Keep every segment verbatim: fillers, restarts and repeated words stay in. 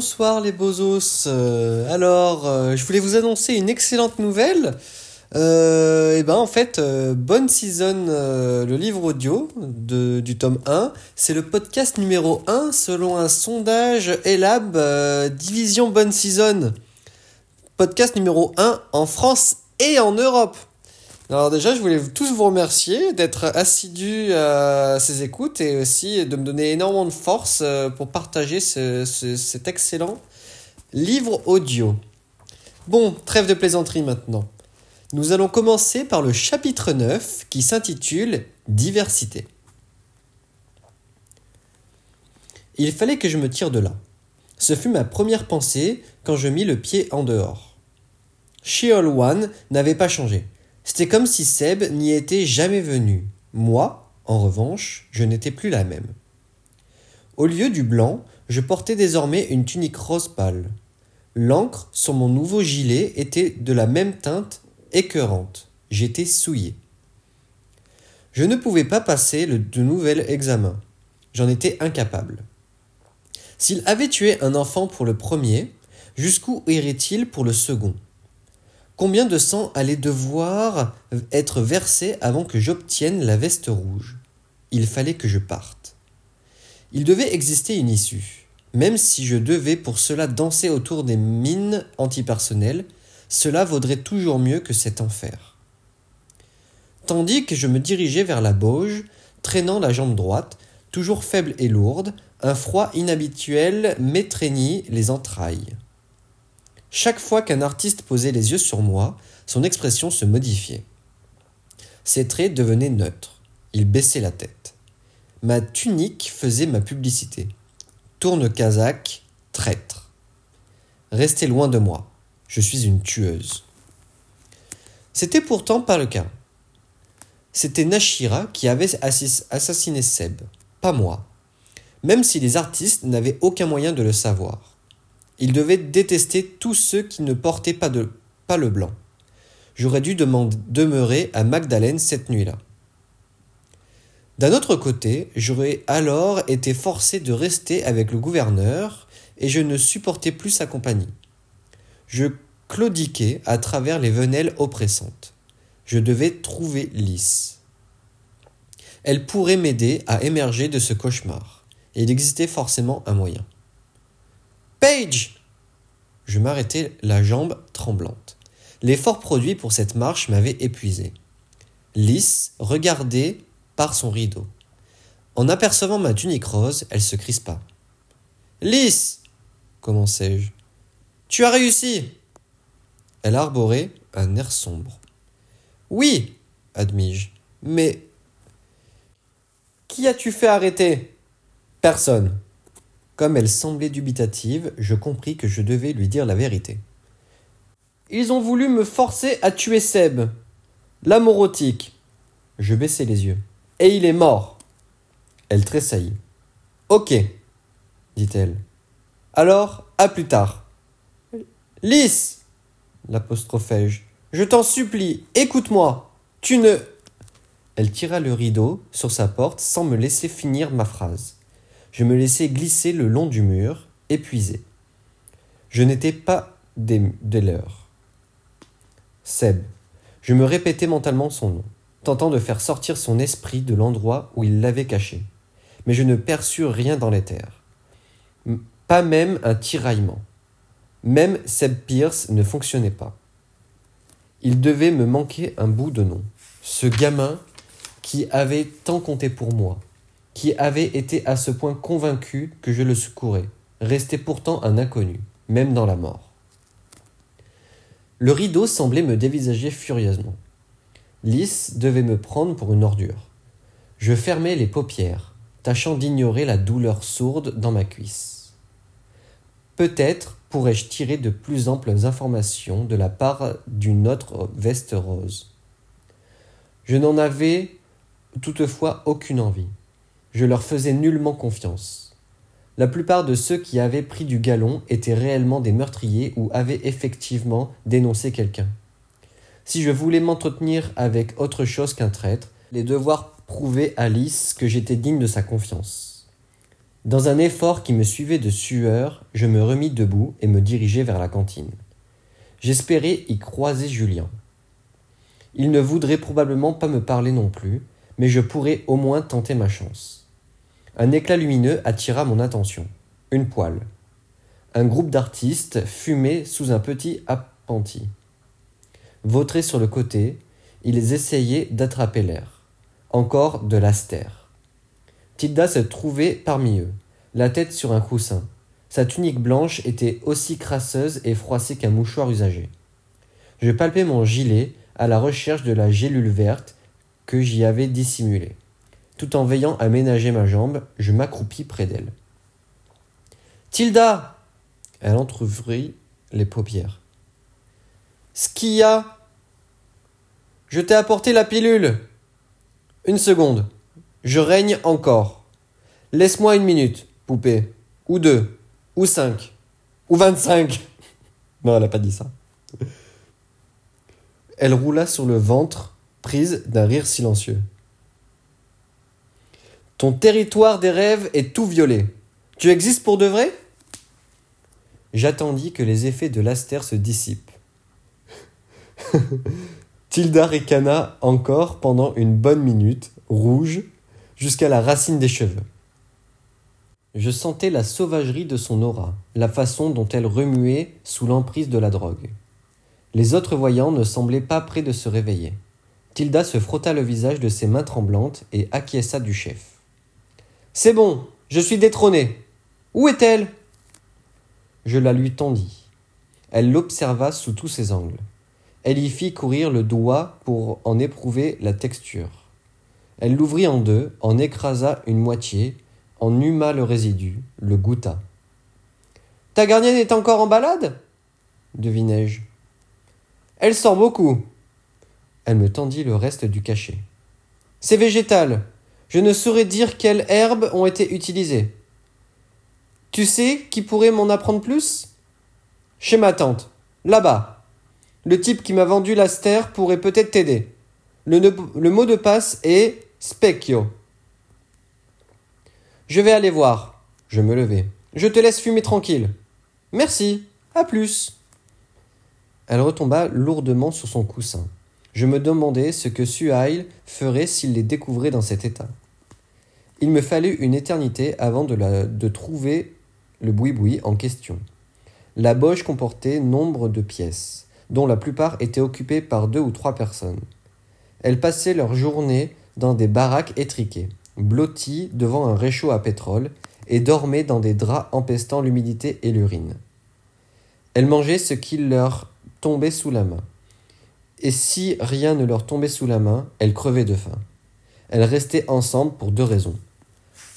Bonsoir les beaux os. Euh, alors, euh, je voulais vous annoncer une excellente nouvelle. Euh, et ben en fait, euh, Bone Season, euh, le livre audio de, du tome un, c'est le podcast numéro un selon un sondage Elab euh, division Bone Season. Podcast numéro un en France et en Europe. Alors déjà, je voulais tous vous remercier d'être assidus à ces écoutes et aussi de me donner énormément de force pour partager ce, ce, cet excellent livre audio. Bon, trêve de plaisanterie maintenant. Nous allons commencer par le chapitre neuf qui s'intitule « Diversité ». Il fallait que je me tire de là. Ce fut ma première pensée quand je mis le pied en dehors. Sheol I n'avait pas changé. C'était comme si Seb n'y était jamais venu. Moi, en revanche, je n'étais plus la même. Au lieu du blanc, je portais désormais une tunique rose pâle. L'encre sur mon nouveau gilet était de la même teinte écœurante. J'étais souillé. Je ne pouvais pas passer le de nouvel examen. J'en étais incapable. S'il avait tué un enfant pour le premier, jusqu'où irait-il pour le second ? Combien de sang allait devoir être versé avant que j'obtienne la veste rouge ? Il fallait que je parte. Il devait exister une issue. Même si je devais pour cela danser autour des mines antipersonnelles, cela vaudrait toujours mieux que cet enfer. Tandis que je me dirigeais vers la bauge, traînant la jambe droite, toujours faible et lourde, un froid inhabituel m'étreignit les entrailles. Chaque fois qu'un artiste posait les yeux sur moi, son expression se modifiait. Ses traits devenaient neutres. Il baissait la tête. Ma tunique faisait ma publicité. Tourne-casaque, traître. Restez loin de moi. Je suis une tueuse. C'était pourtant pas le cas. C'était Nashira qui avait assassiné Seb, pas moi. Même si les artistes n'avaient aucun moyen de le savoir. Il devait détester tous ceux qui ne portaient pas, de, pas le blanc. J'aurais dû demander, demeurer à Magdalen cette nuit-là. D'un autre côté, j'aurais alors été forcé de rester avec le gouverneur et je ne supportais plus sa compagnie. Je claudiquais à travers les venelles oppressantes. Je devais trouver Lys. Elle pourrait m'aider à émerger de ce cauchemar. Et il existait forcément un moyen. Page ! Je m'arrêtai la jambe tremblante. L'effort produit pour cette marche m'avait épuisé. Lys regardait par son rideau. En apercevant ma tunique rose, elle se crispa. « Lys !» commençai-je. « Tu as réussi !» Elle arborait un air sombre. « Oui !» admis-je. « Mais... » « Qui as-tu fait arrêter ?»« Personne !» Comme elle semblait dubitative, je compris que je devais lui dire la vérité. « Ils ont voulu me forcer à tuer Seb. L'amorotique. » Je baissai les yeux. « Et il est mort. » Elle tressaillit. « Ok, » dit-elle. « Alors, à plus tard. »« Lys !» l'apostrophai-je. « Je t'en supplie, écoute-moi. Tu ne... » Elle tira le rideau sur sa porte sans me laisser finir ma phrase. Je me laissais glisser le long du mur, épuisé. Je n'étais pas des, des leurs. Seb. Je me répétais mentalement son nom, tentant de faire sortir son esprit de l'endroit où il l'avait caché. Mais je ne perçus rien dans les terres. Pas même un tiraillement. Même Seb Pierce ne fonctionnait pas. Il devait me manquer un bout de nom. Ce gamin qui avait tant compté pour moi. Qui avait été à ce point convaincu que je le secourais, restait pourtant un inconnu, même dans la mort. Le rideau semblait me dévisager furieusement. Lys devait me prendre pour une ordure. Je fermais les paupières, tâchant d'ignorer la douleur sourde dans ma cuisse. Peut-être pourrais-je tirer de plus amples informations de la part d'une autre veste rose. Je n'en avais toutefois aucune envie. Je leur faisais nullement confiance. La plupart de ceux qui avaient pris du galon étaient réellement des meurtriers ou avaient effectivement dénoncé quelqu'un. Si je voulais m'entretenir avec autre chose qu'un traître, les devoirs prouvaient à Lys que j'étais digne de sa confiance. Dans un effort qui me suivait de sueur, je me remis debout et me dirigeai vers la cantine. J'espérais y croiser Julien. Il ne voudrait probablement pas me parler non plus, mais je pourrais au moins tenter ma chance. Un éclat lumineux attira mon attention. Une poêle. Un groupe d'artistes fumait sous un petit appentis. Vautrés sur le côté, ils essayaient d'attraper l'air. Encore de l'astère. Tilda se trouvait parmi eux, la tête sur un coussin. Sa tunique blanche était aussi crasseuse et froissée qu'un mouchoir usagé. Je palpais mon gilet à la recherche de la gélule verte que j'y avais dissimulée. Tout en veillant à ménager ma jambe, je m'accroupis près d'elle. « Tilda !» Elle entr'ouvrit les paupières. « Skia !»« Je t'ai apporté la pilule !»« Une seconde !»« Je règne encore !»« Laisse-moi une minute, poupée !»« Ou deux !»« Ou cinq !»« Ou vingt-cinq !» Non, elle n'a pas dit ça. Elle roula sur le ventre, prise d'un rire silencieux. « Ton territoire des rêves est tout violé. Tu existes pour de vrai ?» J'attendis que les effets de l'astère se dissipent. Tilda ricana encore pendant une bonne minute, rouge, jusqu'à la racine des cheveux. Je sentais la sauvagerie de son aura, la façon dont elle remuait sous l'emprise de la drogue. Les autres voyants ne semblaient pas près de se réveiller. Tilda se frotta le visage de ses mains tremblantes et acquiesça du chef. « C'est bon, je suis détrônée. Où est-elle ?» Je la lui tendis. Elle l'observa sous tous ses angles. Elle y fit courir le doigt pour en éprouver la texture. Elle l'ouvrit en deux, en écrasa une moitié, en huma le résidu, le goûta. « Ta gardienne est encore en balade ?» devinai-je. « Elle sort beaucoup !» Elle me tendit le reste du cachet. « C'est végétal. Je ne saurais dire quelles herbes ont été utilisées. » « Tu sais qui pourrait m'en apprendre plus ? » ?»« Chez ma tante, là-bas. Le type qui m'a vendu l'astère pourrait peut-être t'aider. Le, ne- le mot de passe est « specchio ». ».« Je vais aller voir. » Je me levai. « Je te laisse fumer tranquille. »« Merci. À plus. » Elle retomba lourdement sur son coussin. Je me demandais ce que Suhail ferait s'il les découvrait dans cet état. Il me fallut une éternité avant de, la, de trouver... le boui-boui en question. La boche comportait nombre de pièces, dont la plupart étaient occupées par deux ou trois personnes. Elles passaient leur journée dans des baraques étriquées, blotties devant un réchaud à pétrole et dormaient dans des draps empestant l'humidité et l'urine. Elles mangeaient ce qui leur tombait sous la main. Et si rien ne leur tombait sous la main, elles crevaient de faim. Elles restaient ensemble pour deux raisons.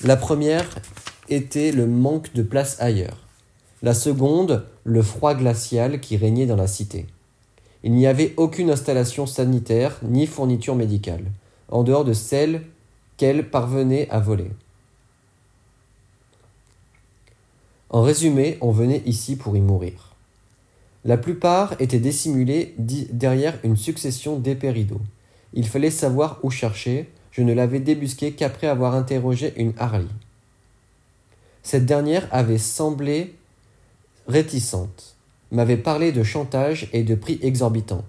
La première était le manque de place ailleurs. La seconde, le froid glacial qui régnait dans la cité. Il n'y avait aucune installation sanitaire ni fourniture médicale, en dehors de celle qu'elles parvenaient à voler. En résumé, on venait ici pour y mourir. La plupart étaient dissimulés derrière une succession d'épais rideaux. Il fallait savoir où chercher. Je ne l'avais débusqué qu'après avoir interrogé une Harley. Cette dernière avait semblé réticente, m'avait parlé de chantage et de prix exorbitants,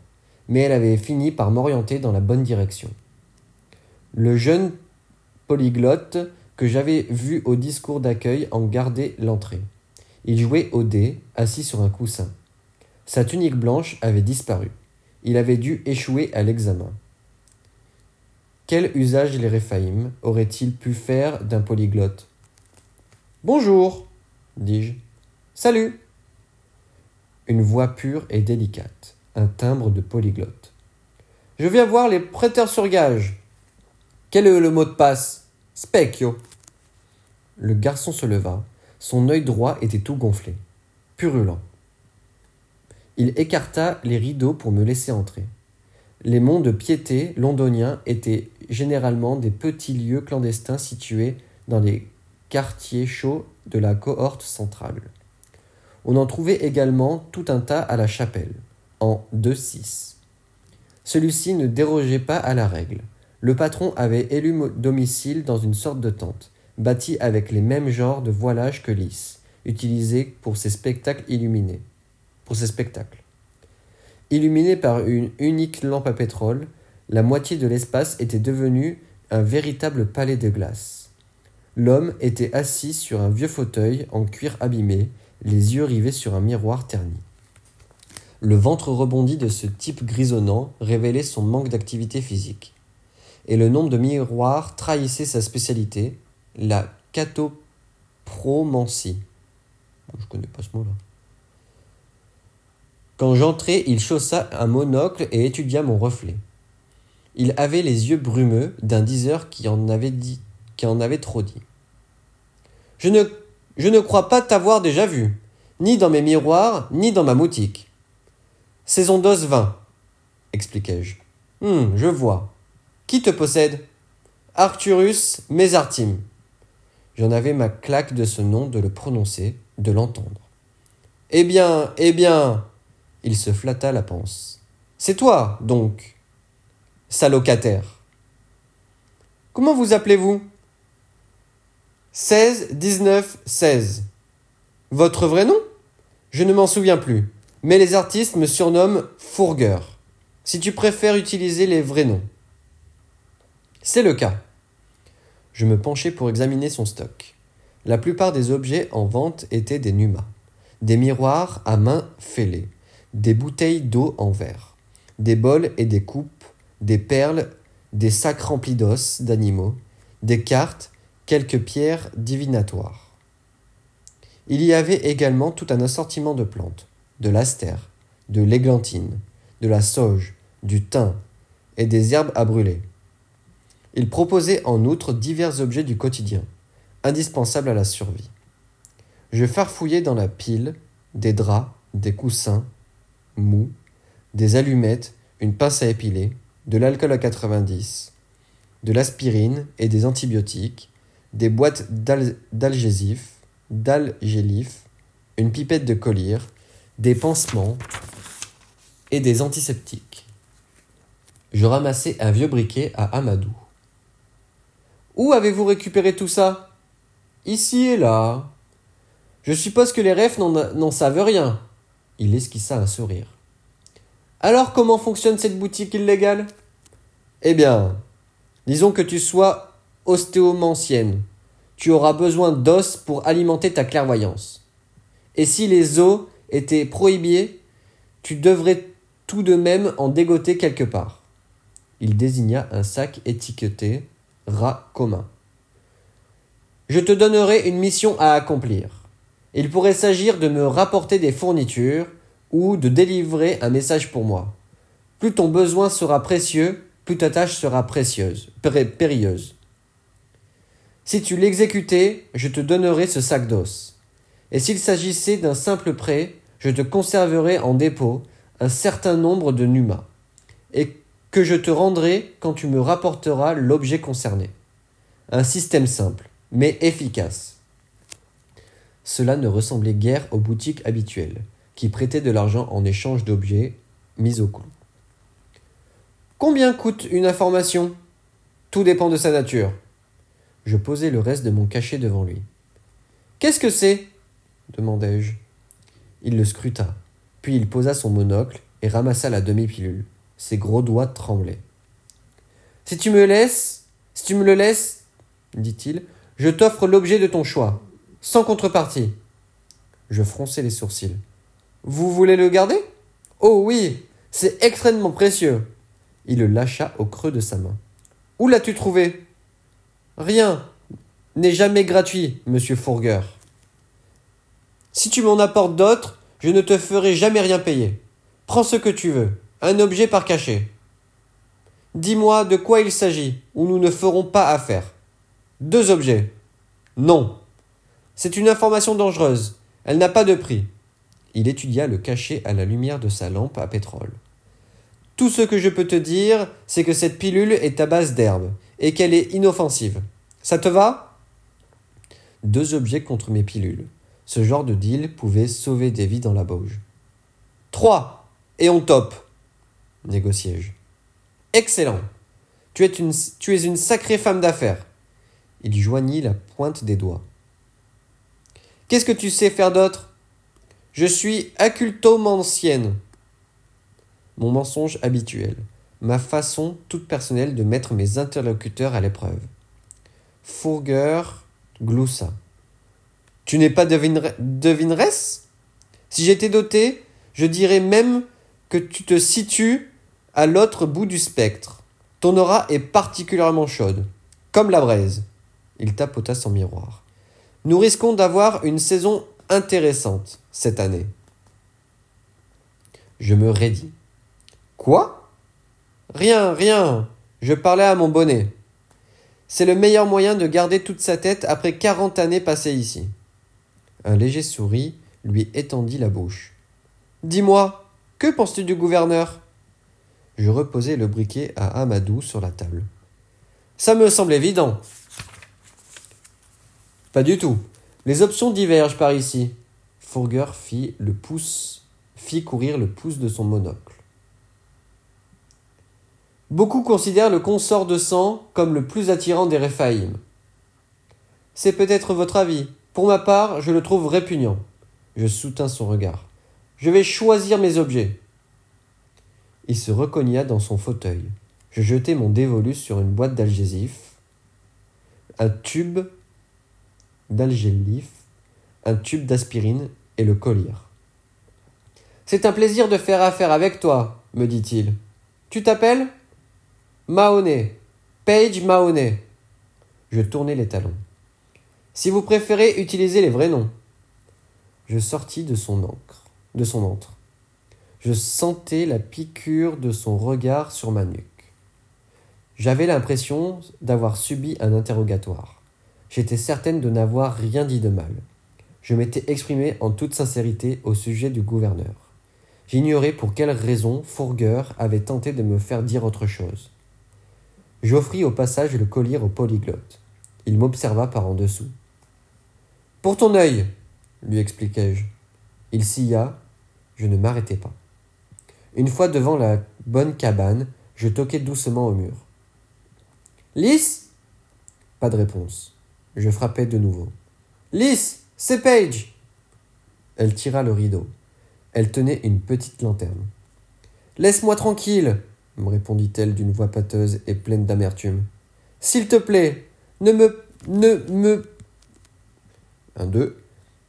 mais elle avait fini par m'orienter dans la bonne direction. Le jeune polyglotte que j'avais vu au discours d'accueil en gardait l'entrée. Il jouait au dé, assis sur un coussin. Sa tunique blanche avait disparu. Il avait dû échouer à l'examen. Quel usage les Réphaïm auraient-ils pu faire d'un polyglotte ? « Bonjour !» dis-je. « Salut !» Une voix pure et délicate, un timbre de polyglotte. « Je viens voir les prêteurs sur gage. Quel est le mot de passe ? Specchio !» Le garçon se leva. Son œil droit était tout gonflé, purulent. Il écarta les rideaux pour me laisser entrer. Les monts de piété londoniens étaient généralement des petits lieux clandestins situés dans les quartiers chauds de la cohorte centrale. On en trouvait également tout un tas à la chapelle, en deux six. Celui-ci ne dérogeait pas à la règle. Le patron avait élu domicile dans une sorte de tente, bâti avec les mêmes genres de voilage que Lys, utilisé pour ses spectacles illuminés. Pour ses spectacles. Illuminé par une unique lampe à pétrole, la moitié de l'espace était devenue un véritable palais de glace. L'homme était assis sur un vieux fauteuil en cuir abîmé, les yeux rivés sur un miroir terni. Le ventre rebondi de ce type grisonnant révélait son manque d'activité physique. Et le nombre de miroirs trahissait sa spécialité, la catopromancie. Bon, je connais pas ce mot-là. Quand j'entrai, il chaussa un monocle et étudia mon reflet. Il avait les yeux brumeux d'un diseur qui en avait dit, qui en avait trop dit. « Je ne, je ne crois pas t'avoir déjà vu, ni dans mes miroirs, ni dans ma boutique. »« Saison d'Os vingt, » expliquai-je. Hum, « Je vois. Qui te possède ?»« Arcturus Mésartime. » J'en avais ma claque de ce nom, de le prononcer, de l'entendre. « Eh bien, eh bien !» Il se flatta la panse. « C'est toi, donc, sa locataire. »« Comment vous appelez-vous ?»« seize dix-neuf seize. »« Votre vrai nom ?»« Je ne m'en souviens plus, mais les artistes me surnomment Fourgueur. Si tu préfères utiliser les vrais noms. » C'est le cas. Je me penchai pour examiner son stock. La plupart des objets en vente étaient des numas, des miroirs à main fêlée, des bouteilles d'eau en verre, des bols et des coupes, des perles, des sacs remplis d'os, d'animaux, des cartes, quelques pierres divinatoires. Il y avait également tout un assortiment de plantes, de l'astère, de l'églantine, de la sauge, du thym et des herbes à brûler. Il proposait en outre divers objets du quotidien, indispensables à la survie. Je farfouillais dans la pile, des draps, des coussins, mou, des allumettes, une pince à épiler, de l'alcool à quatre-vingt-dix, de l'aspirine et des antibiotiques, des boîtes d'al- d'algésifs, d'algélifs, une pipette de collyre, des pansements et des antiseptiques. Je ramassais un vieux briquet à Amadou. « Où avez-vous récupéré tout ça ?»« Ici et là. »« Je suppose que les refs n'en, n'en savent rien. » Il esquissa un sourire. « Alors comment fonctionne cette boutique illégale ?»« Eh bien, disons que tu sois ostéomancienne. Tu auras besoin d'os pour alimenter ta clairvoyance. Et si les os étaient prohibés, tu devrais tout de même en dégoter quelque part. » Il désigna un sac étiqueté « rat commun ». « Je te donnerai une mission à accomplir. » Il pourrait s'agir de me rapporter des fournitures ou de délivrer un message pour moi. Plus ton besoin sera précieux, plus ta tâche sera précieuse, pré- périlleuse. Si tu l'exécutais, je te donnerais ce sac d'os. Et s'il s'agissait d'un simple prêt, je te conserverais en dépôt un certain nombre de numas et que je te rendrai quand tu me rapporteras l'objet concerné. Un système simple, mais efficace. Cela ne ressemblait guère aux boutiques habituelles, qui prêtaient de l'argent en échange d'objets mis au clou. Combien coûte une information ? Tout dépend de sa nature. Je posai le reste de mon cachet devant lui. Qu'est-ce que c'est ? demandai-je. Il le scruta, puis il posa son monocle et ramassa la demi-pilule. Ses gros doigts tremblaient. Si tu me laisses, si tu me le laisses, dit-il, je t'offre l'objet de ton choix. « Sans contrepartie. » Je fronçai les sourcils. « Vous voulez le garder ? » ?»« Oh oui, c'est extrêmement précieux. » Il le lâcha au creux de sa main. « Où l'as-tu trouvé ? » ?»« Rien n'est jamais gratuit, monsieur Fourgueur. »« Si tu m'en apportes d'autres, je ne te ferai jamais rien payer. Prends ce que tu veux, un objet par cachet. Dis-moi de quoi il s'agit, ou nous ne ferons pas affaire. Deux objets. Non. C'est une information dangereuse. Elle n'a pas de prix. Il étudia le cachet à la lumière de sa lampe à pétrole. Tout ce que je peux te dire, c'est que cette pilule est à base d'herbe et qu'elle est inoffensive. Ça te va ? Deux objets contre mes pilules. Ce genre de deal pouvait sauver des vies dans la bauge. Trois, et on top, négociai-je. Excellent. Tu es une, tu es une sacrée femme d'affaires. Il joignit la pointe des doigts. « Qu'est-ce que tu sais faire d'autre ? Je suis accultomancienne. Mon mensonge habituel, ma façon toute personnelle de mettre mes interlocuteurs à l'épreuve. » Fourgueur gloussa. « Tu n'es pas deviner... devineresse ? Si j'étais doté, je dirais même que tu te situes à l'autre bout du spectre. Ton aura est particulièrement chaude, comme la braise. » Il tapota son miroir. « Nous risquons d'avoir une saison intéressante cette année. » Je me raidis. « Quoi ? » ?»« Rien, rien. Je parlais à mon bonnet. C'est le meilleur moyen de garder toute sa tête après quarante années passées ici. » Un léger sourire lui étendit la bouche. « Dis-moi, que penses-tu du gouverneur ?» Je reposai le briquet à Amadou sur la table. « Ça me semble évident. » Pas du tout. Les options divergent par ici. Fourgueur fit le pouce, fit courir le pouce de son monocle. Beaucoup considèrent le consort de sang comme le plus attirant des Réphaïm. C'est peut-être votre avis. Pour ma part, je le trouve répugnant. Je soutins son regard. Je vais choisir mes objets. Il se recogna dans son fauteuil. Je jetai mon dévolu sur une boîte d'algésif, un tube d'algélif, un tube d'aspirine et le collier. « C'est un plaisir de faire affaire avec toi, » me dit-il. « Tu t'appelles ?»« Mahoney. Page Mahoney. » Je tournai les talons. « Si vous préférez utiliser les vrais noms. » Je sortis de son encre, de son antre. Je sentais la piqûre de son regard sur ma nuque. J'avais l'impression d'avoir subi un interrogatoire. J'étais certaine de n'avoir rien dit de mal. Je m'étais exprimée en toute sincérité au sujet du gouverneur. J'ignorais pour quelle raison Fourgueur avait tenté de me faire dire autre chose. J'offris au passage le collier au polyglotte. Il m'observa par en dessous. « Pour ton œil !» lui expliquai-je. Il silla. Je ne m'arrêtai pas. Une fois devant la bonne cabane, je toquai doucement au mur. « Lys ?» Pas de réponse. Je frappai de nouveau. « Lys, c'est Page !» Elle tira le rideau. Elle tenait une petite lanterne. « Laisse-moi tranquille !» me répondit-elle d'une voix pâteuse et pleine d'amertume. « S'il te plaît, ne me... ne me... » Un, deux.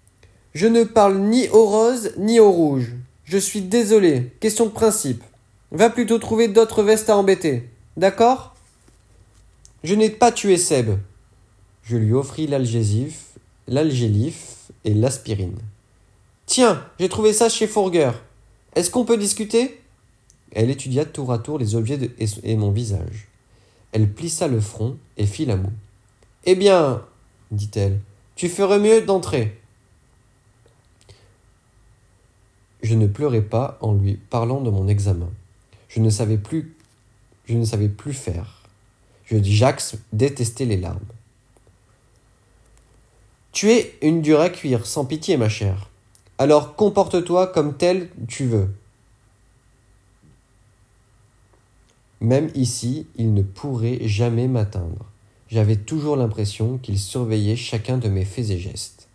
« Je ne parle ni aux roses, ni aux rouges. Je suis désolé. Question de principe. Va plutôt trouver d'autres vestes à embêter. D'accord ? Je n'ai pas tué Seb. » Je lui offris l'algésif, l'algélif et l'aspirine. « Tiens, j'ai trouvé ça chez Fourgueur. Est-ce qu'on peut discuter ?» Elle étudia tour à tour les objets de, et, et mon visage. Elle plissa le front et fit la moue. « Eh bien, dit-elle, tu ferais mieux d'entrer. » Je ne pleurais pas en lui parlant de mon examen. Je ne savais plus, je ne savais plus faire. Je dis Jax détestait les larmes. « Tu es une dure à cuire, sans pitié, ma chère. Alors comporte-toi comme tel tu veux. » Même ici, il ne pourrait jamais m'atteindre. J'avais toujours l'impression qu'il surveillait chacun de mes faits et gestes.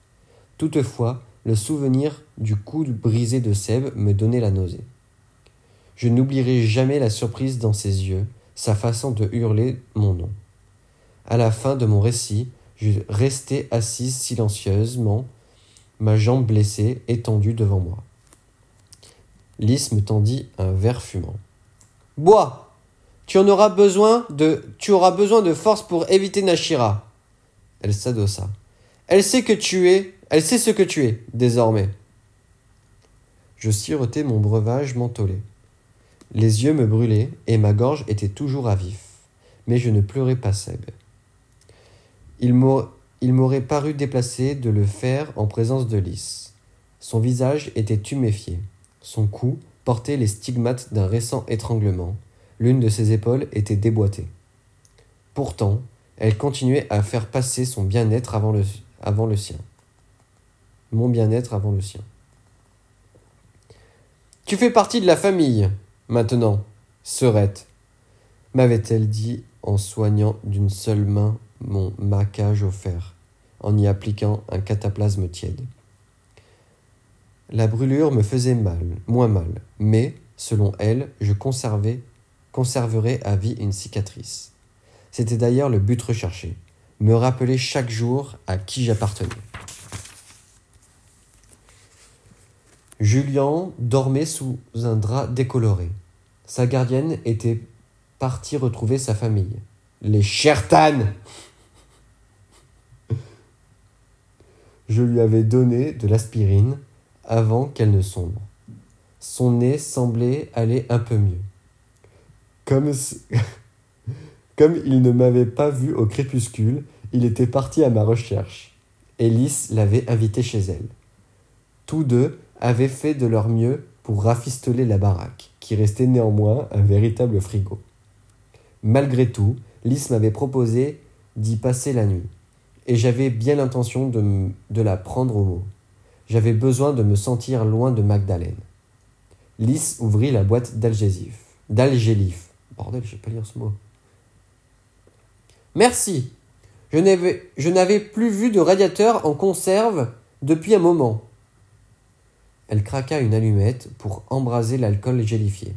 Toutefois, le souvenir du coup brisé de Seb me donnait la nausée. Je n'oublierai jamais la surprise dans ses yeux, sa façon de hurler mon nom. À la fin de mon récit, je restais assise silencieusement, ma jambe blessée étendue devant moi. Lys me tendit un verre fumant. « Bois ! Tu en auras besoin de... Tu auras besoin de force pour éviter Nashira. » Elle s'adossa. « Elle sait que tu es... Elle sait ce que tu es, désormais. » Je sirotais mon breuvage mentholé. Les yeux me brûlaient et ma gorge était toujours à vif. Mais je ne pleurais pas Seb. Il m'aurait paru déplacé de le faire en présence de Lys. Son visage était tuméfié. Son cou portait les stigmates d'un récent étranglement. L'une de ses épaules était déboîtée. Pourtant, elle continuait à faire passer son bien-être avant le, avant le sien. Mon bien-être avant le sien. « Tu fais partie de la famille, maintenant, Serette, m'avait-elle dit en soignant d'une seule main mon maquage au fer, en y appliquant un cataplasme tiède. La brûlure me faisait mal, moins mal, mais, selon elle, je conservais, conserverais à vie une cicatrice. C'était d'ailleurs le but recherché, me rappeler chaque jour à qui j'appartenais. Julien dormait sous un drap décoloré. Sa gardienne était partie retrouver sa famille. Les Chertanes ! Je lui avais donné de l'aspirine avant qu'elle ne sombre. Son nez semblait aller un peu mieux. Comme, si... Comme il ne m'avait pas vu au crépuscule, il était parti à ma recherche. Lys l'avait invité chez elle. Tous deux avaient fait de leur mieux pour rafistoler la baraque, qui restait néanmoins un véritable frigo. Malgré tout, Lys m'avait proposé d'y passer la nuit, et j'avais bien l'intention de, m- de la prendre au mot. J'avais besoin de me sentir loin de Magdalen. Lys ouvrit la boîte d'algésif. D'algélif. Bordel, je ne sais pas lire ce mot. Merci. Je n'avais, je n'avais plus vu de radiateur en conserve depuis un moment. Elle craqua une allumette pour embraser l'alcool gélifié.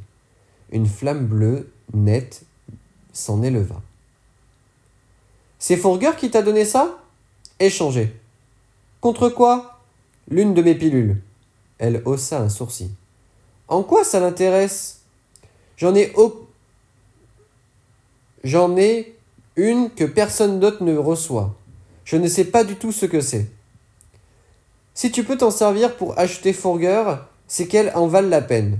Une flamme bleue, nette, s'en éleva. « C'est Fourgueur qui t'a donné ça ? Échangé. »« Contre quoi ? » ?»« L'une de mes pilules. » Elle haussa un sourcil. « En quoi ça l'intéresse ? » ?»« J'en ai au... J'en ai une que personne d'autre ne reçoit. Je ne sais pas du tout ce que c'est. » Si tu peux t'en servir pour acheter Fourgueur, c'est qu'elles en valent la peine.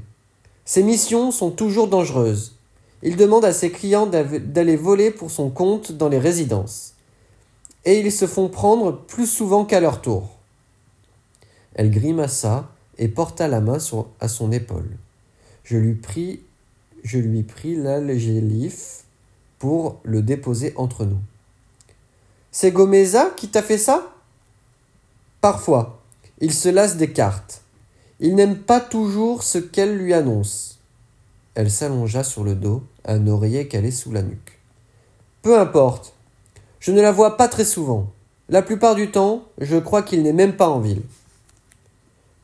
Ses missions sont toujours dangereuses. Il demande à ses clients d'aller voler pour son compte dans les résidences. Et ils se font prendre plus souvent qu'à leur tour. Elle grimaça et porta la main sur, à son épaule. Je lui pris, je lui pris l'algélif pour le déposer entre nous. « C'est Gomeisa qui t'a fait ça ? » Parfois. Il se lasse des cartes. Il n'aime pas toujours ce qu'elle lui annonce. Elle s'allongea sur le dos, un oreiller calé sous la nuque. Peu importe. Je ne la vois pas très souvent. La plupart du temps, je crois qu'il n'est même pas en ville.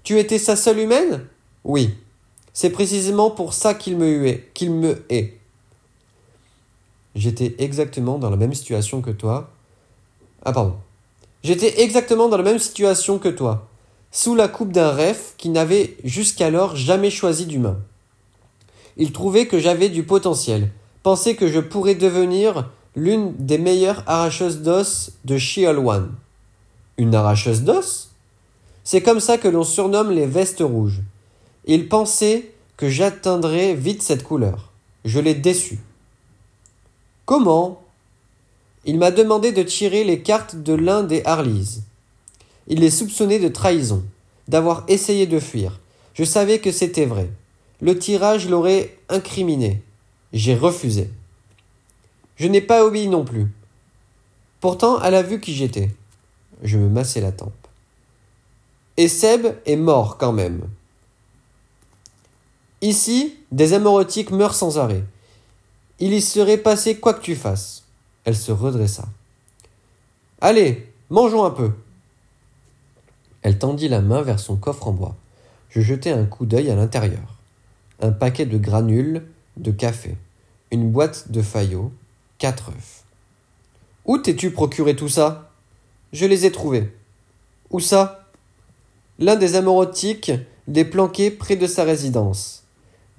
Tu étais sa seule humaine ? Oui. C'est précisément pour ça qu'il me huait, qu'il me hait. J'étais exactement dans la même situation que toi. Ah pardon. J'étais exactement dans la même situation que toi, sous la coupe d'un ref qui n'avait jusqu'alors jamais choisi d'humain. Il trouvait que j'avais du potentiel, pensait que je pourrais devenir l'une des meilleures arracheuses d'os de Sheol I. Une arracheuse d'os ? C'est comme ça que l'on surnomme les vestes rouges. Il pensait que j'atteindrais vite cette couleur. Je l'ai déçu. Comment ? Il m'a demandé de tirer les cartes de l'un des Harleys. Il les soupçonnait de trahison, d'avoir essayé de fuir. Je savais que c'était vrai. Le tirage l'aurait incriminé. J'ai refusé. Je n'ai pas obéi non plus. Pourtant, elle a vu qui j'étais. Je me massais la tempe. Et Seb est mort quand même. Ici, des amorotiques meurent sans arrêt. Il y serait passé quoi que tu fasses. Elle se redressa. « Allez, mangeons un peu !» Elle tendit la main vers son coffre en bois. Je jetai un coup d'œil à l'intérieur. Un paquet de granules, de café, une boîte de faillots, quatre œufs. « Où t'es-tu procuré tout ça ?»« Je les ai trouvés. »« Où ça ?»« L'un des amorotiques les planquait près de sa résidence.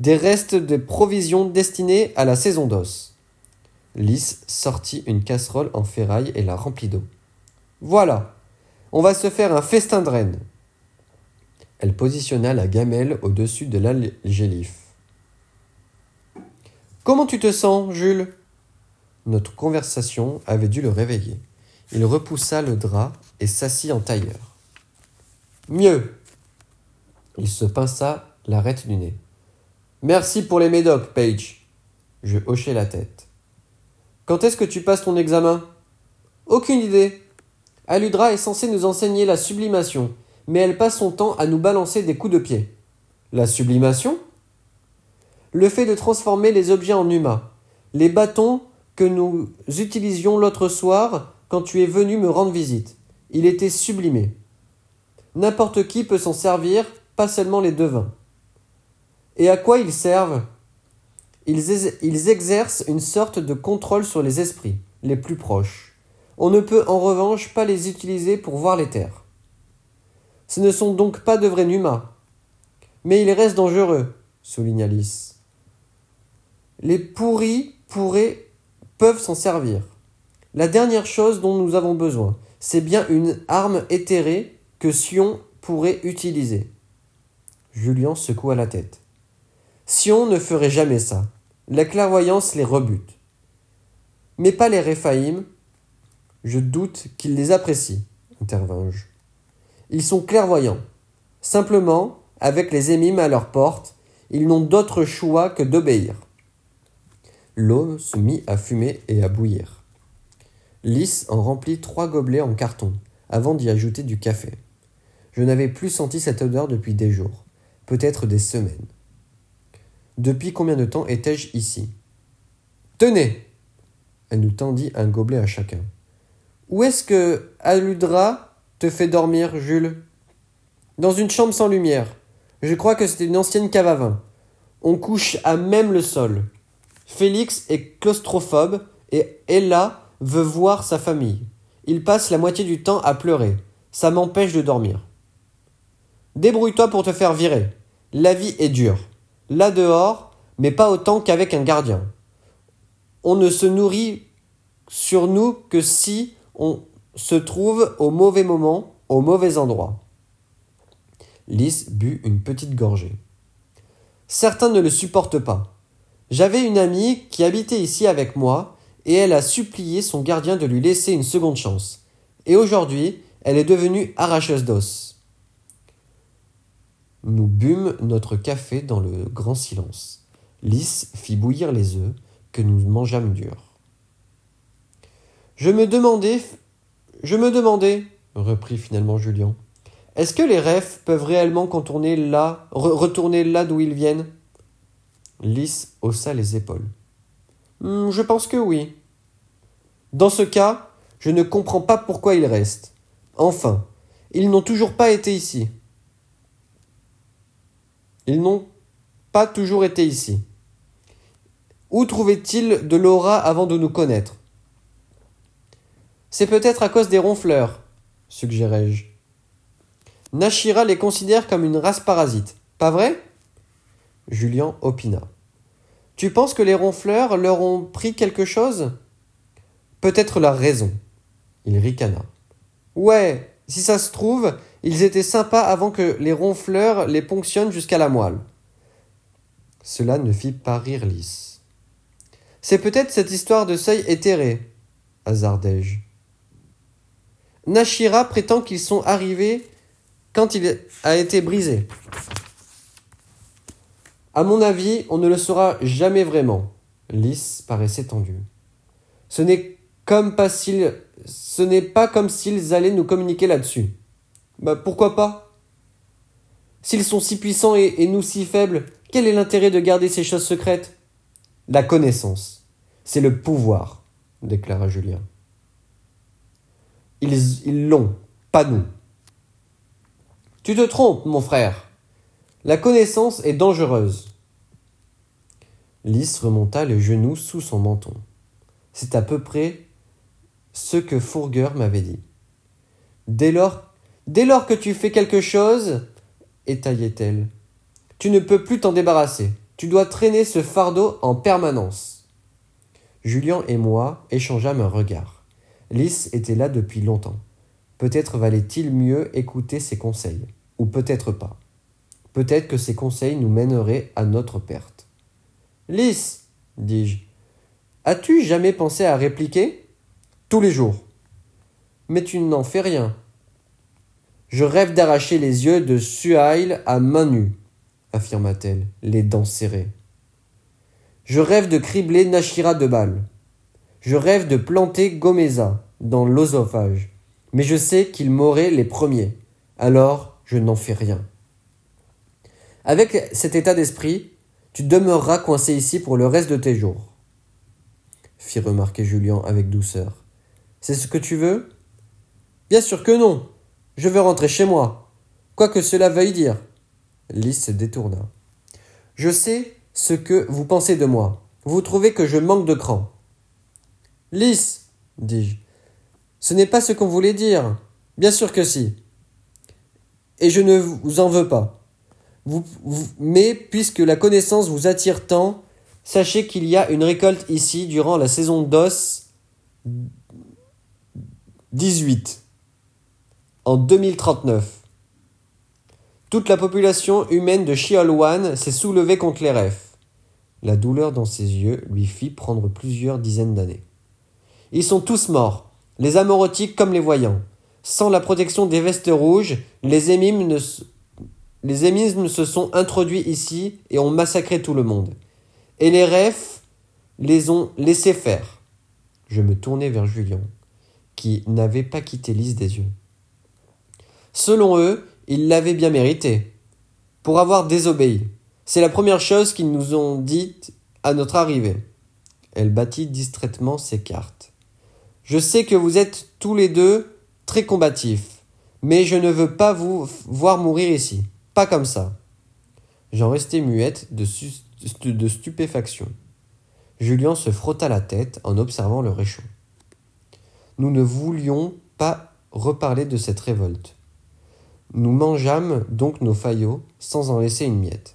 Des restes de provisions destinées à la saison d'os. » Lys sortit une casserole en ferraille et la remplit d'eau. « Voilà, on va se faire un festin de rennes. » Elle positionna la gamelle au-dessus de l'algélif. « Comment tu te sens, Jules ?» Notre conversation avait dû le réveiller. Il repoussa le drap et s'assit en tailleur. « Mieux !» Il se pinça l'arête du nez. « Merci pour les médocs, Paige. » Je hochai la tête. « Quand est-ce que tu passes ton examen ?»« Aucune idée. Aludra est censée nous enseigner la sublimation, mais elle passe son temps à nous balancer des coups de pied. »« La sublimation ?»« Le fait de transformer les objets en humains. Les bâtons que nous utilisions l'autre soir quand tu es venu me rendre visite. Il était sublimé. N'importe qui peut s'en servir, pas seulement les devins. Et à quoi ils servent ? Ils, ex- ils exercent une sorte de contrôle sur les esprits, les plus proches. On ne peut en revanche pas les utiliser pour voir les terres. Ce ne sont donc pas de vrais numas. Mais ils restent dangereux, souligna Lys. Les pourris pourraient, peuvent s'en servir. La dernière chose dont nous avons besoin, c'est bien une arme éthérée que Sion pourrait utiliser. Julien secoua la tête. Sion ne ferait jamais ça. La clairvoyance les rebute. Mais pas les Réphaïm. Je doute qu'ils les apprécient, intervins-je. Ils sont clairvoyants. Simplement, avec les Émim à leur porte, ils n'ont d'autre choix que d'obéir. L'eau se mit à fumer et à bouillir. Lys en remplit trois gobelets en carton, avant d'y ajouter du café. Je n'avais plus senti cette odeur depuis des jours, peut-être des semaines. Depuis combien de temps étais-je ici ? Tenez ! Elle nous tendit un gobelet à chacun. Où est-ce que Aludra te fait dormir, Jules ? Dans une chambre sans lumière. Je crois que c'était une ancienne cave à vin. On couche à même le sol. Félix est claustrophobe et Ella veut voir sa famille. Il passe la moitié du temps à pleurer. Ça m'empêche de dormir. Débrouille-toi pour te faire virer. La vie est dure. Là dehors, mais pas autant qu'avec un gardien. On ne se nourrit sur nous que si on se trouve au mauvais moment, au mauvais endroit. Lys but une petite gorgée. Certains ne le supportent pas. J'avais une amie qui habitait ici avec moi et elle a supplié son gardien de lui laisser une seconde chance. Et aujourd'hui, elle est devenue arracheuse d'os. Nous bûmes notre café dans le grand silence. Lys fit bouillir les œufs que nous mangeâmes durs. Je me demandais, je me demandais, reprit finalement Julien. Est-ce que les refs peuvent réellement contourner là, re- retourner là d'où ils viennent ? Lys haussa les épaules. Hum, je pense que oui. Dans ce cas, je ne comprends pas pourquoi ils restent. Enfin, ils n'ont toujours pas été ici. Ils n'ont pas toujours été ici. Où trouvaient-ils de l'aura avant de nous connaître ? C'est peut-être à cause des ronfleurs, suggérai-je. Nashira les considère comme une race parasite, pas vrai ? Julien opina. Tu penses que les ronfleurs leur ont pris quelque chose ? Peut-être leur raison. Il ricana. Ouais, si ça se trouve, ils étaient sympas avant que les ronfleurs les ponctionnent jusqu'à la moelle. Cela ne fit pas rire Lys. C'est peut-être cette histoire de seuil éthéré, hasardai-je. Nashira prétend qu'ils sont arrivés quand il a été brisé. À mon avis, on ne le saura jamais vraiment. Lys paraissait tendue. Ce n'est comme pas s'ils, ce n'est pas comme s'ils allaient nous communiquer là-dessus. Bah pourquoi pas ? S'ils sont si puissants et, et nous si faibles, quel est l'intérêt de garder ces choses secrètes ? La connaissance, c'est le pouvoir, déclara Julien. Ils, ils l'ont, pas nous. Tu te trompes, mon frère. La connaissance est dangereuse. Lys remonta les genoux sous son menton. C'est à peu près ce que Fourgueur m'avait dit. Dès lors, dès lors que tu fais quelque chose, étayait-elle, tu ne peux plus t'en débarrasser. Tu dois traîner ce fardeau en permanence. Julien et moi échangeâmes un regard. Lys était là depuis longtemps. Peut-être valait-il mieux écouter ses conseils, ou peut-être pas. Peut-être que ses conseils nous mèneraient à notre perte. « Lys, dis-je, as-tu jamais pensé à répliquer ? » ?»« Tous les jours. »« Mais tu n'en fais rien. » »« Je rêve d'arracher les yeux de Suhail à main nue, » affirma-t-elle, les dents serrées. « Je rêve de cribler Nashira de balles. Je rêve de planter Gomeisa dans l'osophage. » Mais je sais qu'ils m'auraient les premiers, alors je n'en fais rien. Avec cet état d'esprit, tu demeureras coincé ici pour le reste de tes jours. fit remarquer Julien avec douceur. « C'est ce que tu veux ? » ?»« Bien sûr que non ! Je veux rentrer chez moi, quoi que cela veuille dire. » Lys se détourna. « Je sais ce que vous pensez de moi. Vous trouvez que je manque de cran. »« Lys, dis-je, ce n'est pas ce qu'on voulait dire. » »« Bien sûr que si. Et je ne vous en veux pas. » Vous, vous, mais puisque la connaissance vous attire tant, sachez qu'il y a une récolte ici durant la saison d'Os dix-huit en deux mille trente-neuf. Toute la population humaine de Sheol I s'est soulevée contre les refs. La douleur dans ses yeux lui fit prendre plusieurs dizaines d'années. Ils sont tous morts, les amorotiques comme les voyants. Sans la protection des vestes rouges, les émimes ne se... Les émismes se sont introduits ici et ont massacré tout le monde. Et les refs les ont laissés faire. Je me tournai vers Julien, qui n'avait pas quitté Lys des yeux. Selon eux, ils l'avaient bien mérité, pour avoir désobéi. C'est la première chose qu'ils nous ont dite à notre arrivée. Elle battit distraitement ses cartes. Je sais que vous êtes tous les deux très combatifs, mais je ne veux pas vous voir mourir ici. Pas comme ça. J'en restais muette de, stu- de stupéfaction. Julien se frotta la tête en observant le réchaud. Nous ne voulions pas reparler de cette révolte. Nous mangeâmes donc nos faillots sans en laisser une miette.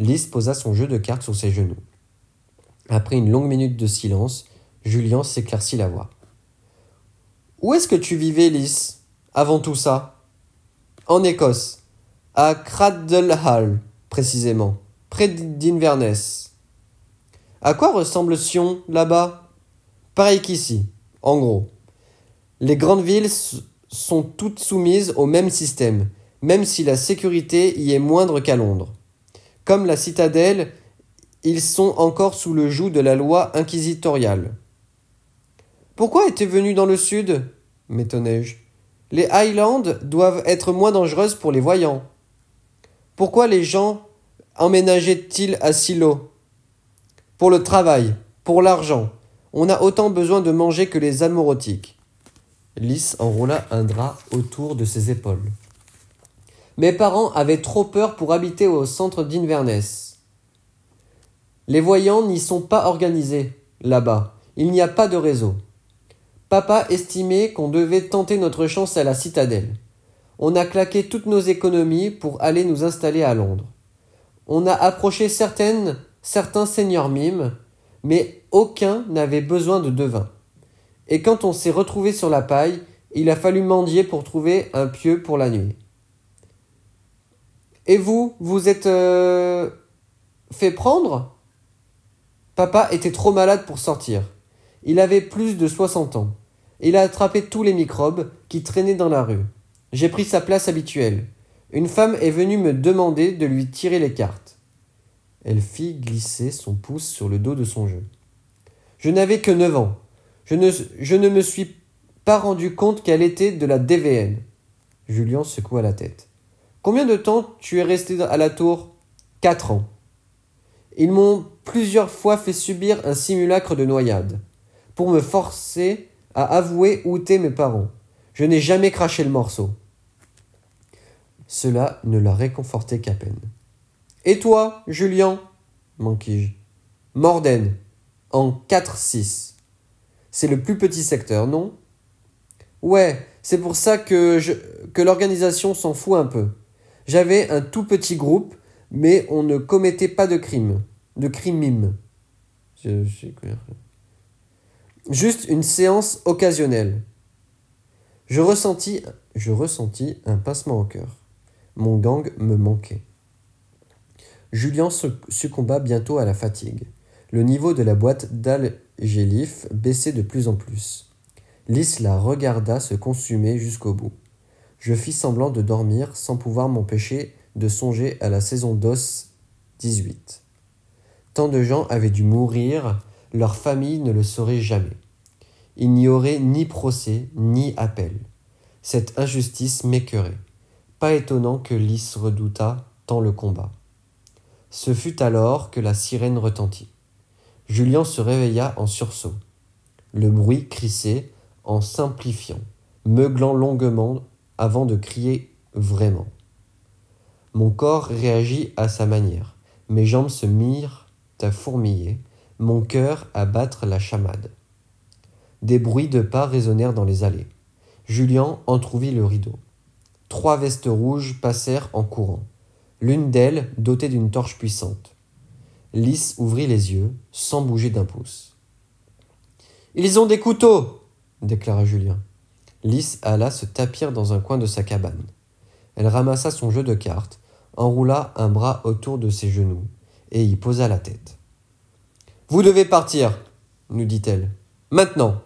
Lys posa son jeu de cartes sur ses genoux. Après une longue minute de silence, Julien s'éclaircit la voix. « Où est-ce que tu vivais, Lys, avant tout ça ? » « En Écosse. » À Cradle Hall, précisément, près d'Inverness. À quoi ressemble Sion, là-bas ? Pareil qu'ici, en gros. Les grandes villes sont toutes soumises au même système, même si la sécurité y est moindre qu'à Londres. Comme la citadelle, ils sont encore sous le joug de la loi inquisitoriale. Pourquoi es-tu venu dans le sud ? M'étonnai-je. Les Highlands doivent être moins dangereuses pour les voyants. Pourquoi les gens emménageaient-ils à Silo ? Pour le travail, pour l'argent. On a autant besoin de manger que les amorotiques. Lys enroula un drap autour de ses épaules. Mes parents avaient trop peur pour habiter au centre d'Inverness. Les voyants n'y sont pas organisés, là-bas. Il n'y a pas de réseau. Papa estimait qu'on devait tenter notre chance à la citadelle. On a claqué toutes nos économies pour aller nous installer à Londres. On a approché certaines, certains seigneurs mimes, mais aucun n'avait besoin de devin. Et quand on s'est retrouvé sur la paille, il a fallu mendier pour trouver un pieu pour la nuit. Et vous, vous êtes euh, fait prendre ? Papa était trop malade pour sortir. Il avait plus de soixante ans. Il a attrapé tous les microbes qui traînaient dans la rue. J'ai pris sa place habituelle. Une femme est venue me demander de lui tirer les cartes. Elle fit glisser son pouce sur le dos de son jeu. Je n'avais que neuf ans. Je ne, je ne me suis pas rendu compte qu'elle était de la D V N. Julien secoua la tête. Combien de temps tu es resté à la tour ? Quatre ans. Ils m'ont plusieurs fois fait subir un simulacre de noyade pour me forcer à avouer où étaient mes parents. Je n'ai jamais craché le morceau. Cela ne la réconfortait qu'à peine. « Et toi, Julien ?» manquis-je. « Morden, en quatre six. C'est le plus petit secteur, non ?»« Ouais, c'est pour ça que, je, que l'organisation s'en fout un peu. J'avais un tout petit groupe, mais on ne commettait pas de crime. De crime mime. » « Juste une séance occasionnelle. » Je ressentis, je ressentis un pincement au cœur. Mon gang me manquait. Julien succomba bientôt à la fatigue. Le niveau de la boîte d'algélif baissait de plus en plus. Lys la regarda se consumer jusqu'au bout. Je fis semblant de dormir sans pouvoir m'empêcher de songer à la saison d'os dix-huit. Tant de gens avaient dû mourir, leur famille ne le saurait jamais. Il n'y aurait ni procès, ni appel. Cette injustice m'écœurait. Pas étonnant que Lys redoutât tant le combat. Ce fut alors que la sirène retentit. Julien se réveilla en sursaut. Le bruit crissait en simplifiant, meuglant longuement avant de crier vraiment. Mon corps réagit à sa manière. Mes jambes se mirent à fourmiller, mon cœur à battre la chamade. Des bruits de pas résonnèrent dans les allées. Julien entrouvit le rideau. Trois vestes rouges passèrent en courant, l'une d'elles dotée d'une torche puissante. Lys ouvrit les yeux, sans bouger d'un pouce. « Ils ont des couteaux !» déclara Julien. Lys alla se tapir dans un coin de sa cabane. Elle ramassa son jeu de cartes, enroula un bras autour de ses genoux et y posa la tête. « Vous devez partir !» nous dit-elle. « Maintenant !»«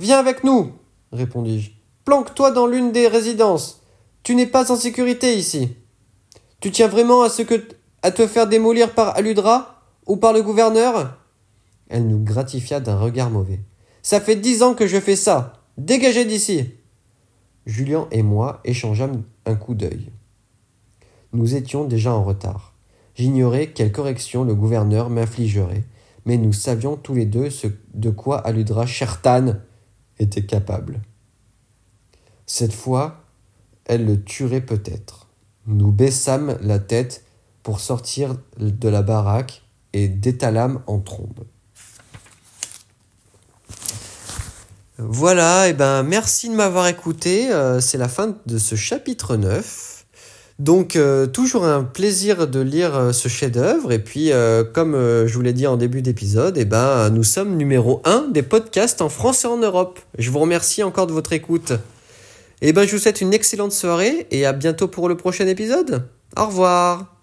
Viens avec nous !» répondis-je. « Planque-toi dans l'une des résidences. Tu n'es pas en sécurité ici. Tu tiens vraiment à, ce que t- à te faire démolir par Aludra ou par le gouverneur ?» Elle nous gratifia d'un regard mauvais. « Ça fait dix ans que je fais ça. Dégagez d'ici !» Julien et moi échangeâmes un coup d'œil. Nous étions déjà en retard. J'ignorais quelle correction le gouverneur m'infligerait, mais nous savions tous les deux ce de quoi Aludra Chertan était capable. Cette fois, elle le tuerait peut-être. Nous baissâmes la tête pour sortir de la baraque et détalâmes en trombe. Voilà, et ben merci de m'avoir écouté, euh, c'est la fin de ce chapitre neuf. Donc euh, toujours un plaisir de lire euh, ce chef-d'œuvre, et puis euh, comme euh, je vous l'ai dit en début d'épisode, et ben nous sommes numéro un des podcasts en France et en Europe. Je vous remercie encore de votre écoute. Et ben je vous souhaite une excellente soirée et à bientôt pour le prochain épisode. Au revoir.